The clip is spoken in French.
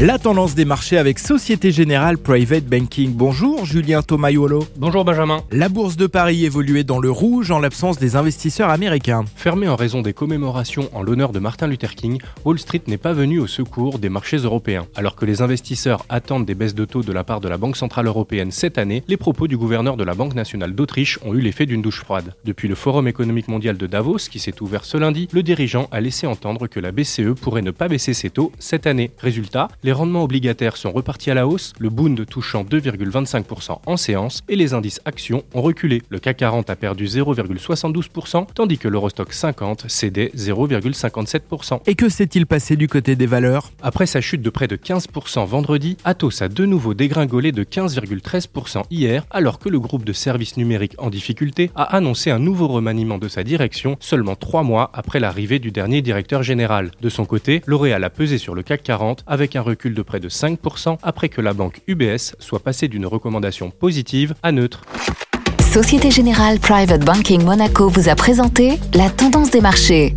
La tendance des marchés avec Société Générale Private Banking. Bonjour Julien Tomaiolo. Bonjour Benjamin. La bourse de Paris évoluait dans le rouge en l'absence des investisseurs américains. Fermée en raison des commémorations en l'honneur de Martin Luther King, Wall Street n'est pas venue au secours des marchés européens. Alors que les investisseurs attendent des baisses de taux de la part de la Banque Centrale Européenne cette année, les propos du gouverneur de la Banque Nationale d'Autriche ont eu l'effet d'une douche froide. Depuis le Forum économique mondial de Davos, qui s'est ouvert ce lundi, le dirigeant a laissé entendre que la BCE pourrait ne pas baisser ses taux cette année. Résultat, les rendements obligataires sont repartis à la hausse, le Bund touchant 2,25% en séance et les indices actions ont reculé. Le CAC 40 a perdu 0,72% tandis que l'Eurostock 50 cédait 0,57%. Et que s'est-il passé du côté des valeurs ? Après sa chute de près de 15% vendredi, Atos a de nouveau dégringolé de 15,13% hier alors que le groupe de services numériques en difficulté a annoncé un nouveau remaniement de sa direction seulement 3 mois après l'arrivée du dernier directeur général. De son côté, L'Oréal a pesé sur le CAC 40 avec un recul de près de 5% après que la banque UBS soit passée d'une recommandation positive à neutre. Société Générale Private Banking Monaco vous a présenté la tendance des marchés.